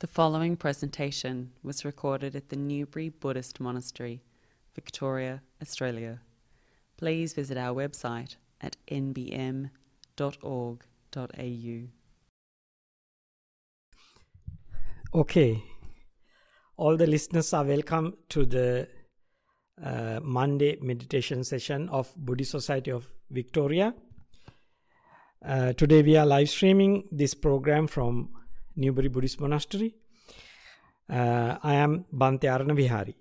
The following presentation was recorded at the Newbury Buddhist Monastery, Victoria, Australia. Please visit our website at nbm.org.au. Okay, all the listeners are welcome to the Monday meditation session of Buddhist Society of Victoria. Today we are live streaming this program from Newbury Buddhist Monastery. I am Bhante Aranavihari.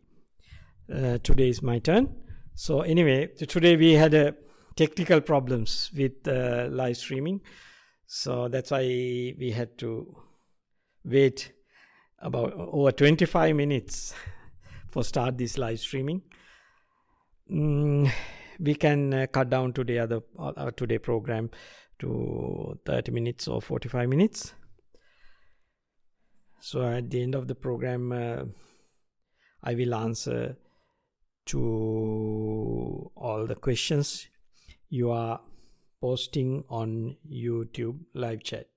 Today is my turn. So anyway, today we had technical problems with live streaming. So that's why we had to wait about over 25 minutes for start this live streaming. We can cut down today our program to 30 minutes or 45 minutes. So at the end of the program, I will answer to all the questions you are posting on YouTube live chat.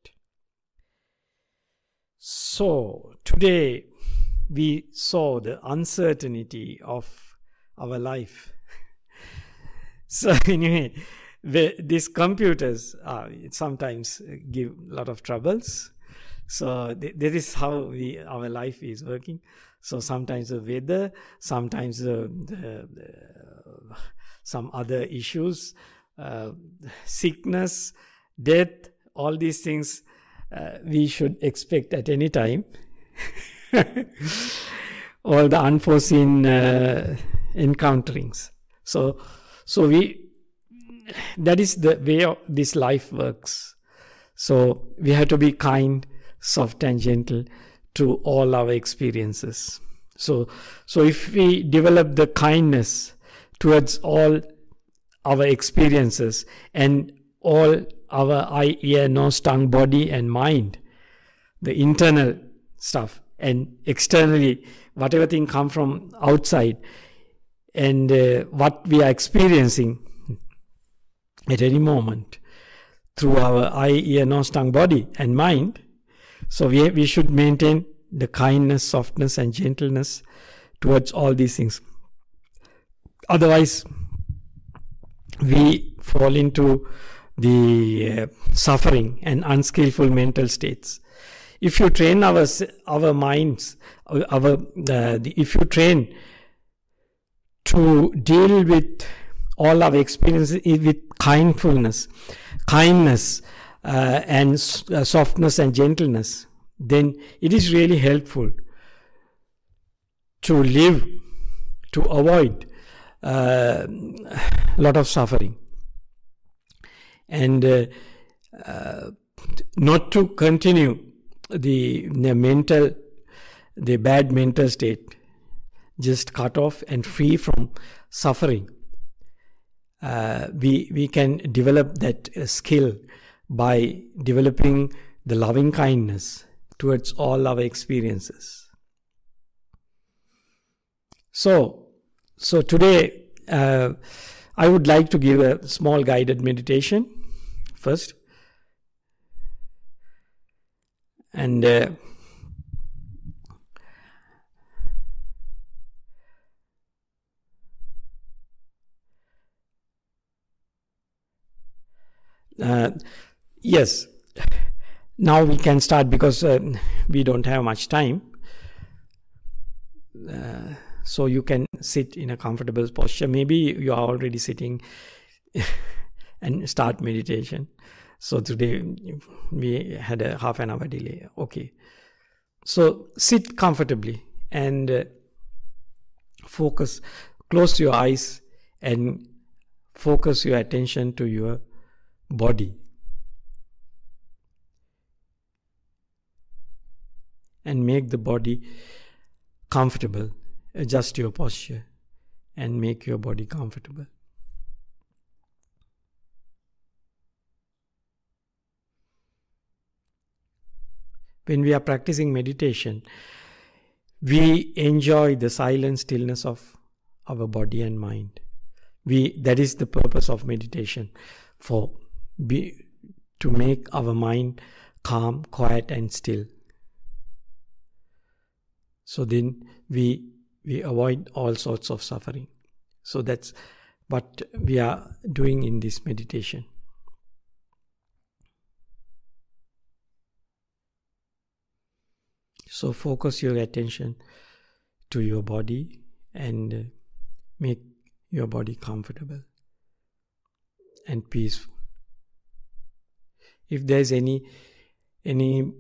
So today we saw the uncertainty of our life. So anyway, these computers sometimes give a lot of troubles. So that is how our life is working. So sometimes the weather, sometimes some other issues, sickness, death, all these things we should expect at any time. All the unforeseen encounterings. So that is the way of this life works. So we have to be kind, soft and gentle to all our experiences. So if we develop the kindness towards all our experiences and all our eye, ear, nose, tongue, body and mind, the internal stuff and externally, whatever thing come from outside and what we are experiencing at any moment through our eye, ear, nose, tongue, body and mind, so we should maintain the kindness, softness and gentleness towards all these things. Otherwise, we fall into the suffering and unskillful mental states. If you train our minds, if you train to deal with all our experiences with kindness, and softness and gentleness, then it is really helpful to avoid a lot of suffering and not to continue the bad mental state, just cut off and free from suffering. We can develop that skill by developing the loving kindness towards all our experiences. So today I would like to give a small guided meditation first, and yes, now we can start because we don't have much time. So you can sit in a comfortable posture. Maybe you are already sitting and start meditation. So today we had a half an hour delay. Okay. So sit comfortably and focus. Close your eyes and focus your attention to your body. And make the body comfortable. Adjust your posture and make your body comfortable. When we are practicing meditation, we enjoy the silent stillness of our body and mind. That is the purpose of meditation, to make our mind calm, quiet and still. So then we avoid all sorts of suffering. So that's what we are doing in this meditation. So focus your attention to your body and make your body comfortable and peaceful. If there's any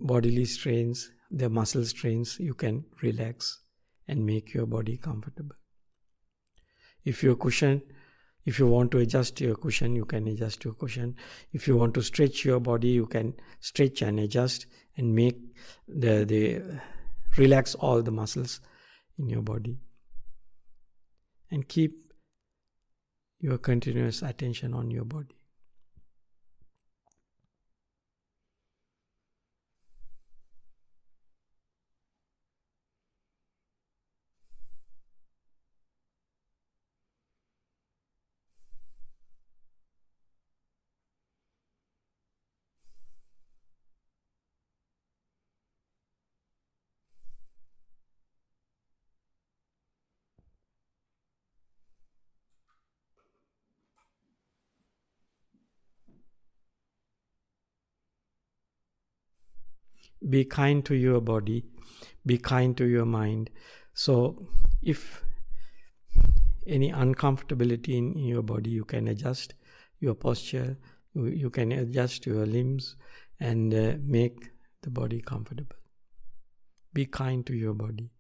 bodily strains, the muscle strains, you can relax and make your body comfortable. If you want to adjust your cushion, you can adjust your cushion. If you want to stretch your body, you can stretch and adjust and make the relax all the muscles in your body. And keep your continuous attention on your body. Be kind to your body, be kind to your mind. So if any uncomfortability in your body, you can adjust your posture, you can adjust your limbs and make the body comfortable. Be kind to your body.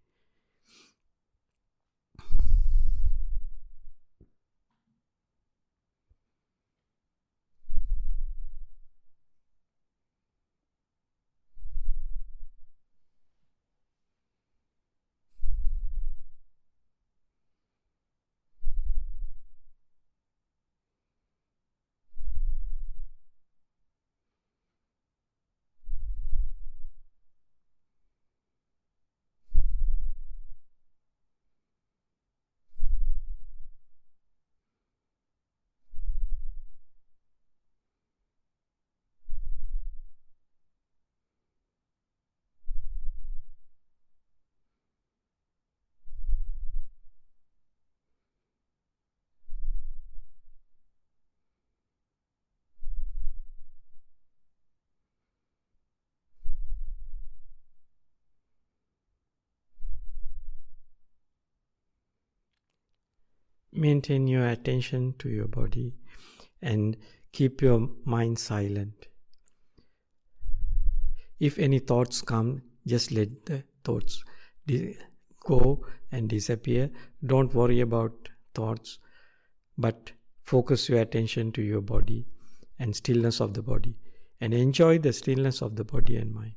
Maintain your attention to your body and keep your mind silent. If any thoughts come, just let the thoughts go and disappear. Don't worry about thoughts, but focus your attention to your body and stillness of the body, and enjoy the stillness of the body and mind.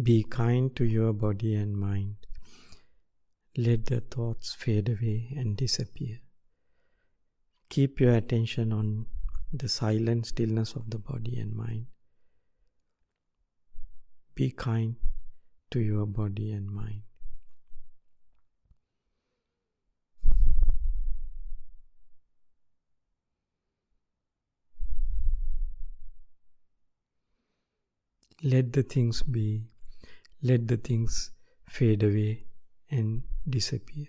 Be kind to your body and mind. Let the thoughts fade away and disappear. Keep your attention on the silent stillness of the body and mind. Be kind to your body and mind. Let the things be. Let the things fade away and disappear.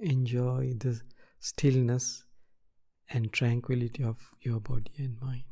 Enjoy the stillness and tranquility of your body and mind.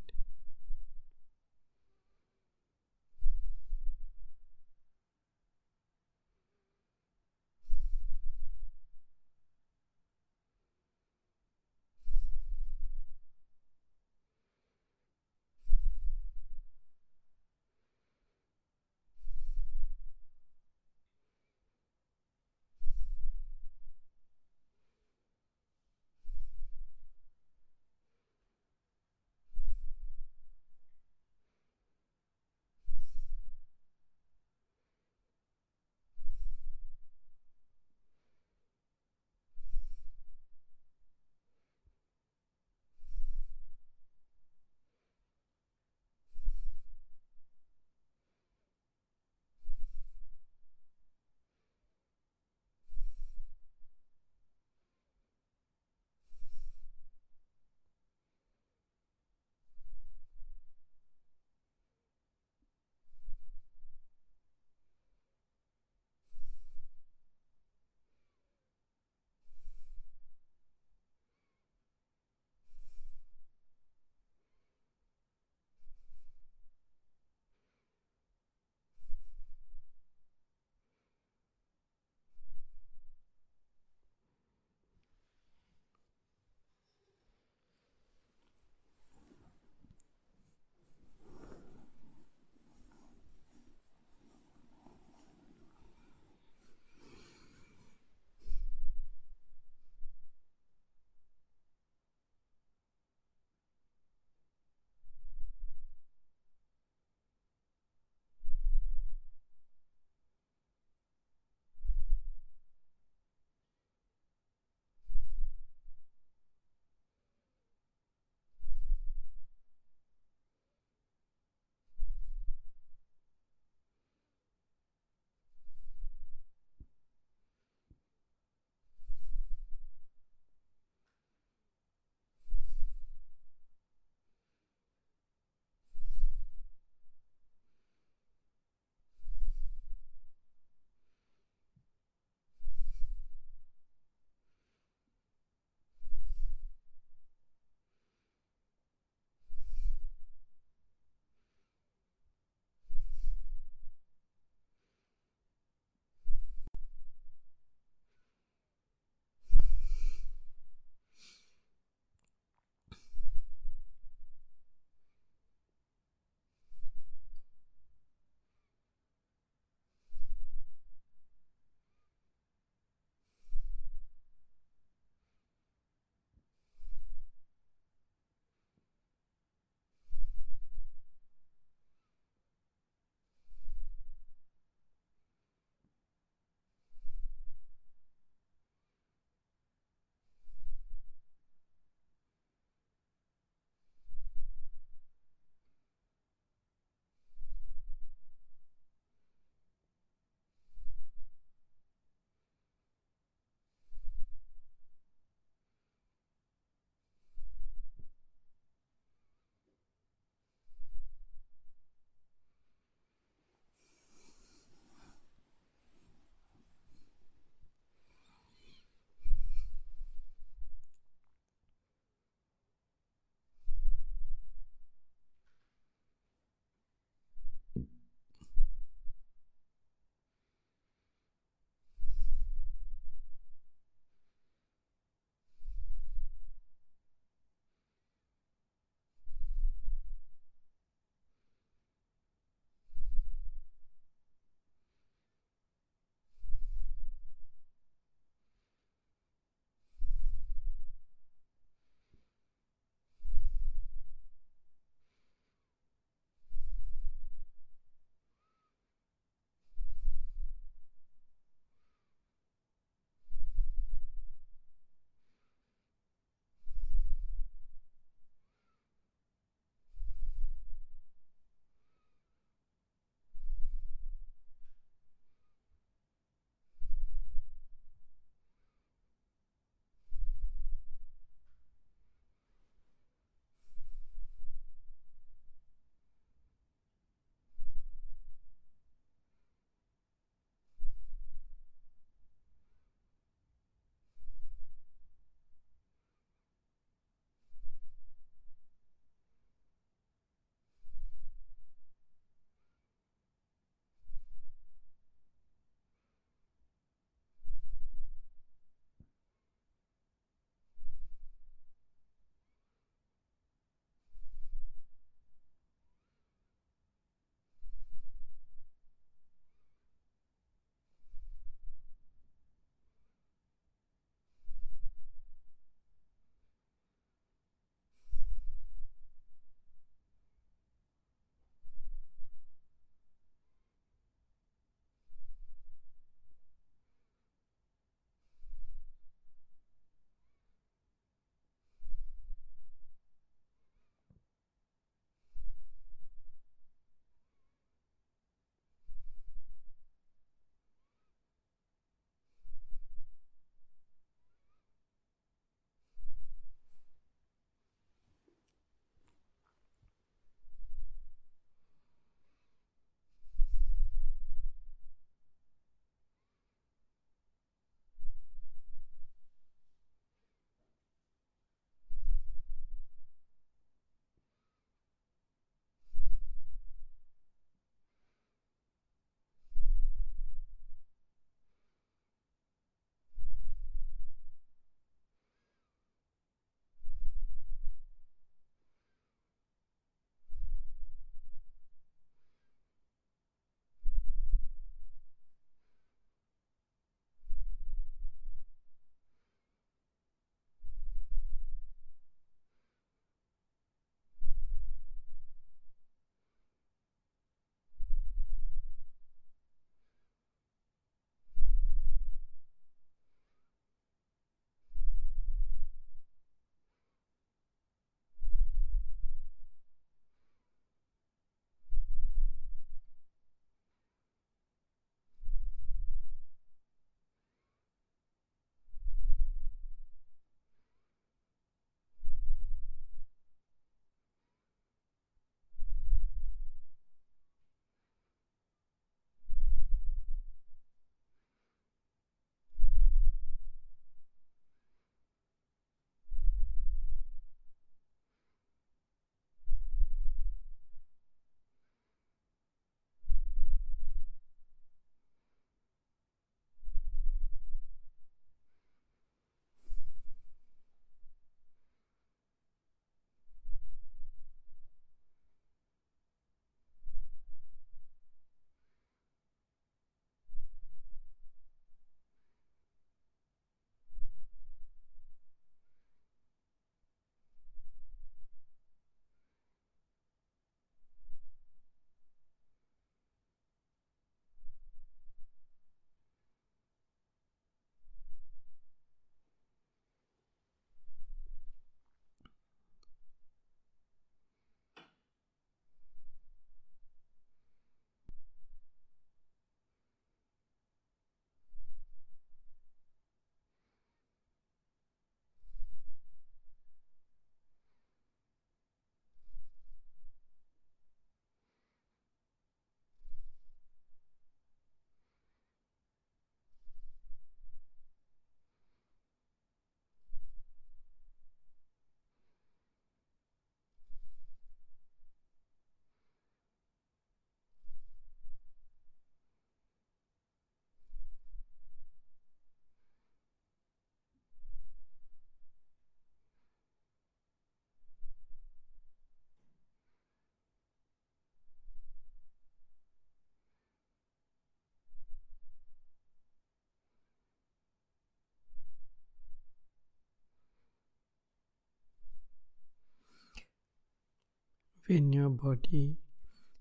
When your body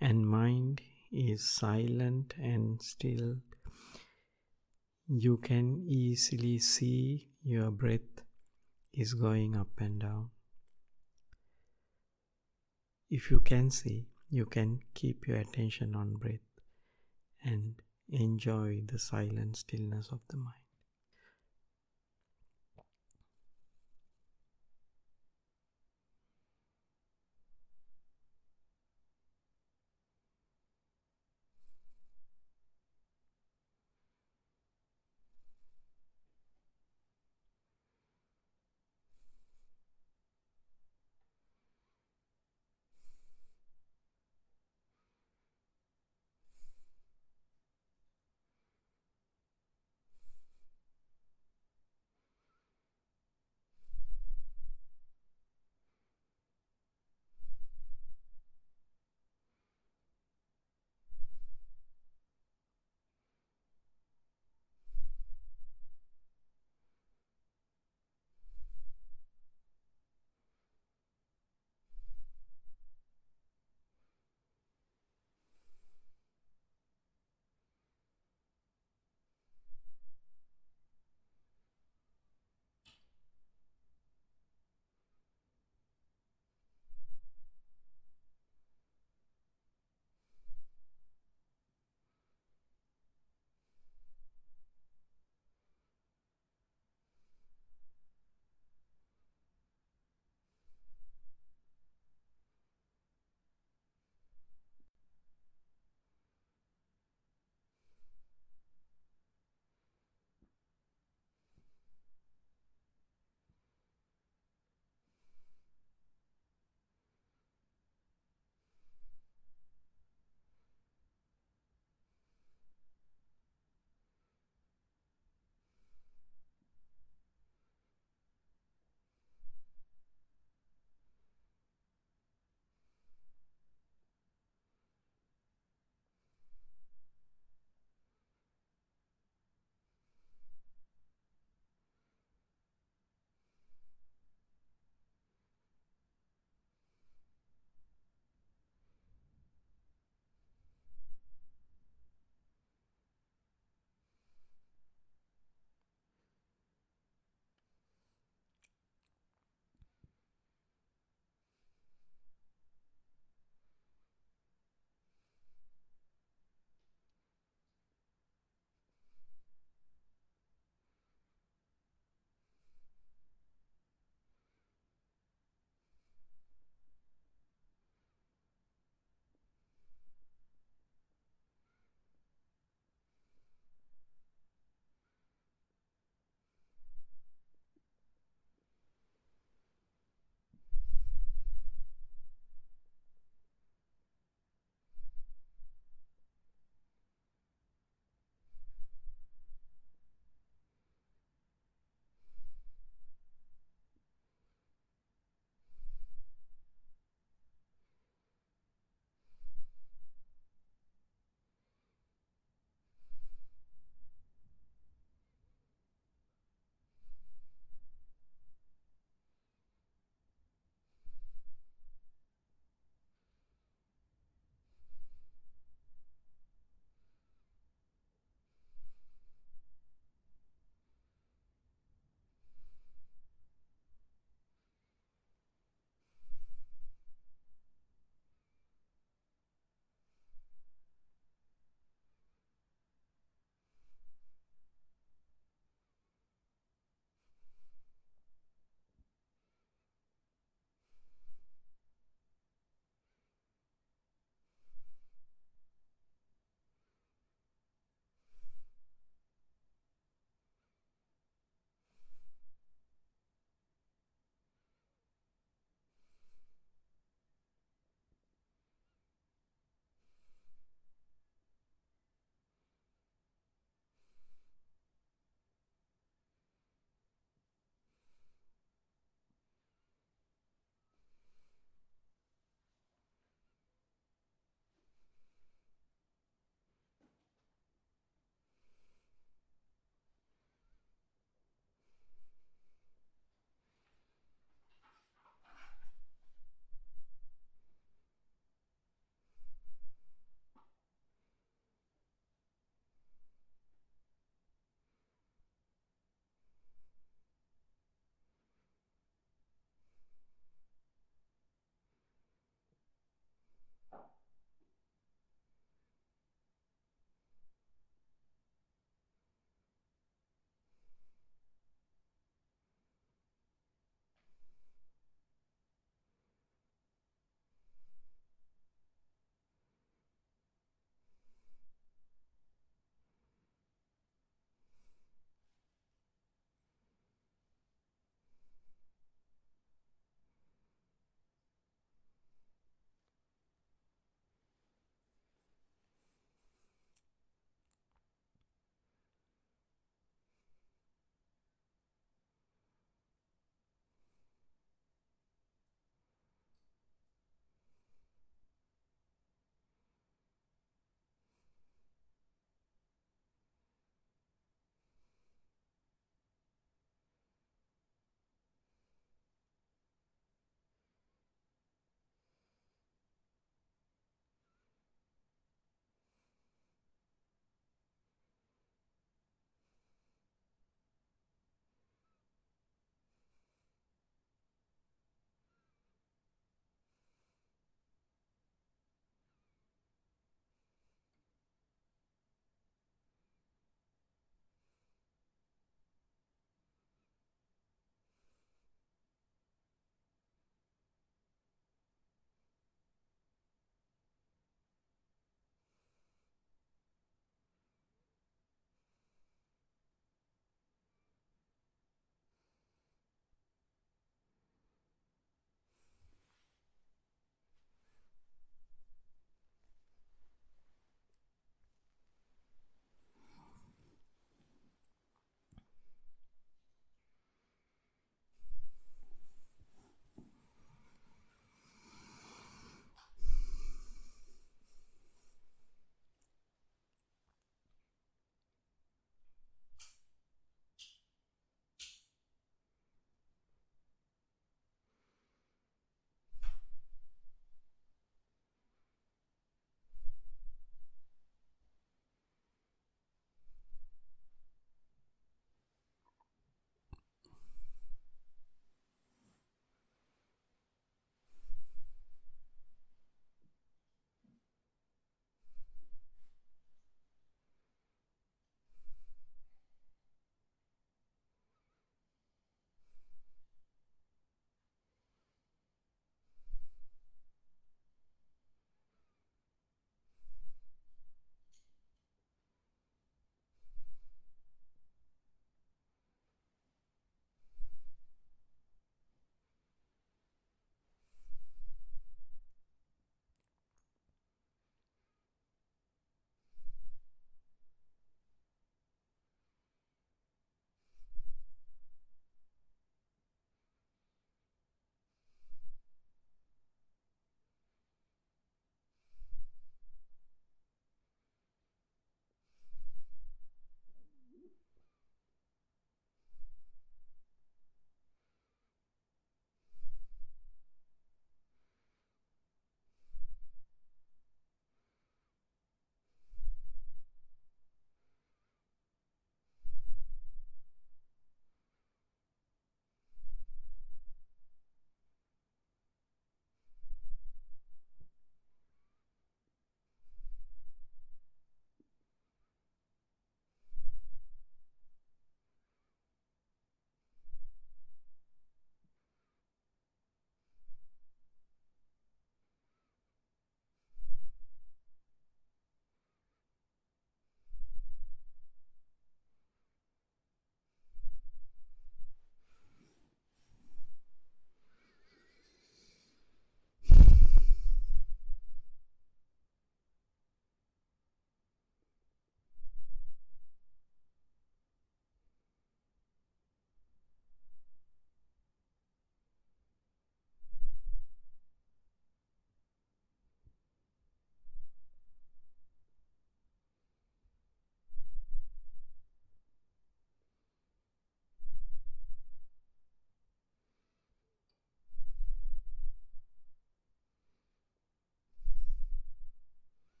and mind is silent and still, you can easily see your breath is going up and down. If you can see, you can keep your attention on breath and enjoy the silent stillness of the mind.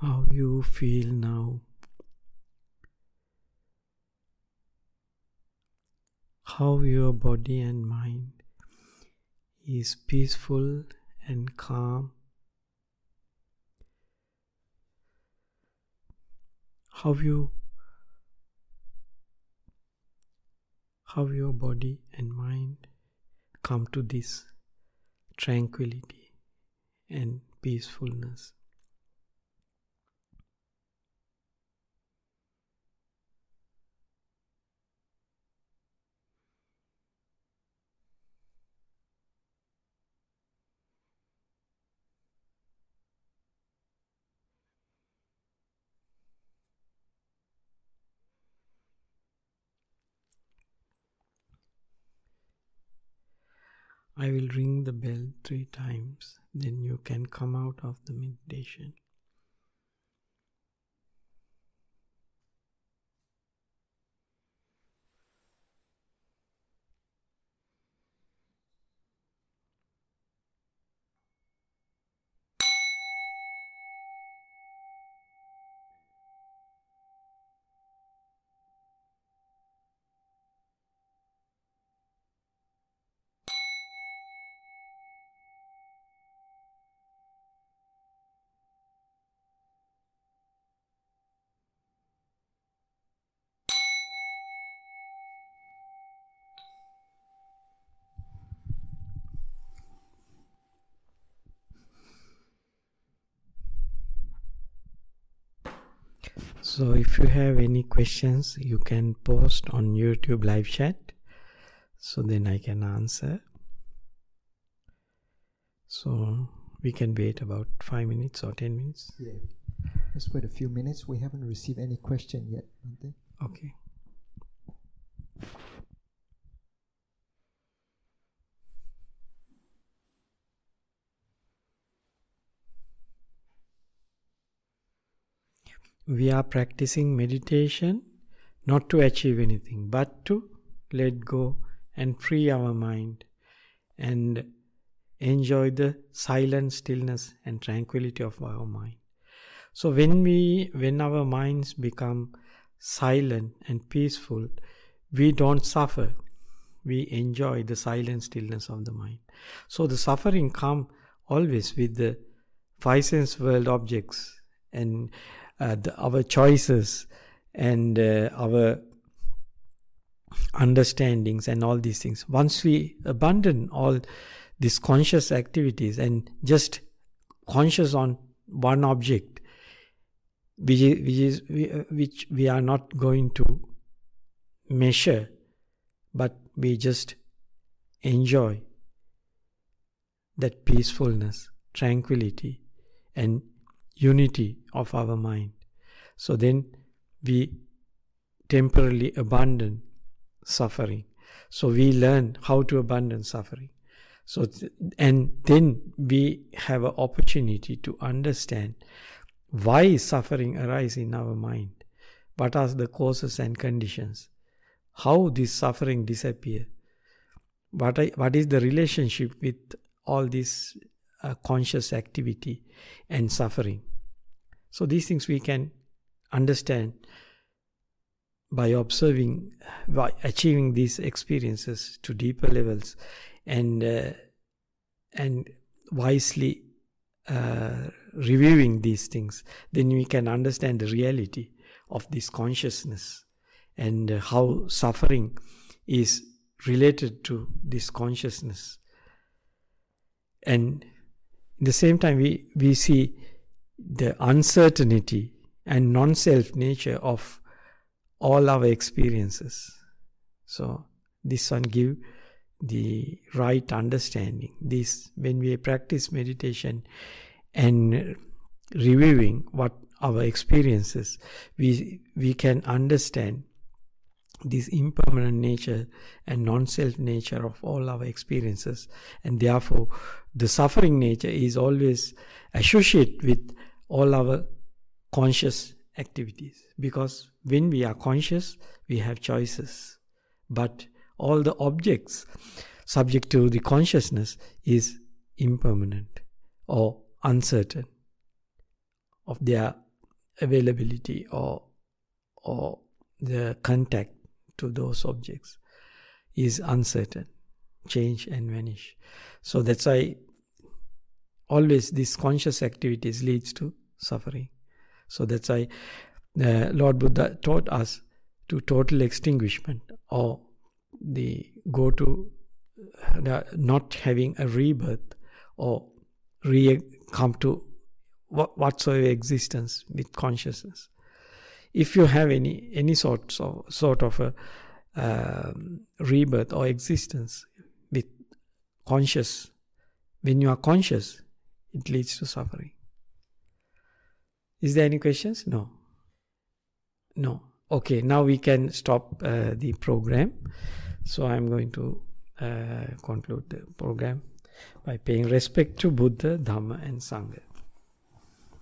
how you feel now, how your body and mind is peaceful and calm, how your body and mind come to this tranquility and peacefulness. I will ring the bell 3 times, then you can come out of the meditation. So if you have any questions, you can post on YouTube live chat, so then I can answer. So we can wait about 5 minutes or 10 minutes. Yeah, let's wait a few minutes. We haven't received any question yet, Bhante. Okay. We are practicing meditation not to achieve anything, but to let go and free our mind and enjoy the silent stillness and tranquility of our mind. So when our minds become silent and peaceful, we don't suffer. We enjoy the silent stillness of the mind. So the suffering comes always with the five sense world objects and our choices and our understandings and all these things. Once we abandon all these conscious activities and just conscious on one object, which we are not going to measure, but we just enjoy that peacefulness, tranquility and unity of our mind. So then we temporarily abandon suffering. So we learn how to abandon suffering. So and then we have an opportunity to understand why suffering arises in our mind. What are the causes and conditions? How this suffering disappears? What is the relationship with all this conscious activity and suffering? So these things we can understand by observing, by achieving these experiences to deeper levels, and wisely reviewing these things. Then we can understand the reality of this consciousness and how suffering is related to this consciousness. And at the same time, we see the uncertainty and non-self nature of all our experiences. So this one give the right understanding. This, when we practice meditation and reviewing what our experiences, we can understand this impermanent nature and non-self nature of all our experiences, and therefore the suffering nature is always associated with all our conscious activities, because when we are conscious we have choices, but all the objects subject to the consciousness is impermanent or uncertain of their availability or the contact to those objects is uncertain, change and vanish. So that's why always these conscious activities leads to suffering. So that's why Lord Buddha taught us to total extinguishment, or the go to not having a rebirth, or come to whatsoever existence with consciousness. If you have any sort of a rebirth or existence with conscious, when you are conscious, it leads to suffering. Is there any questions? No. No. Okay, now we can stop the program. So I'm going to conclude the program by paying respect to Buddha, Dhamma and Sangha.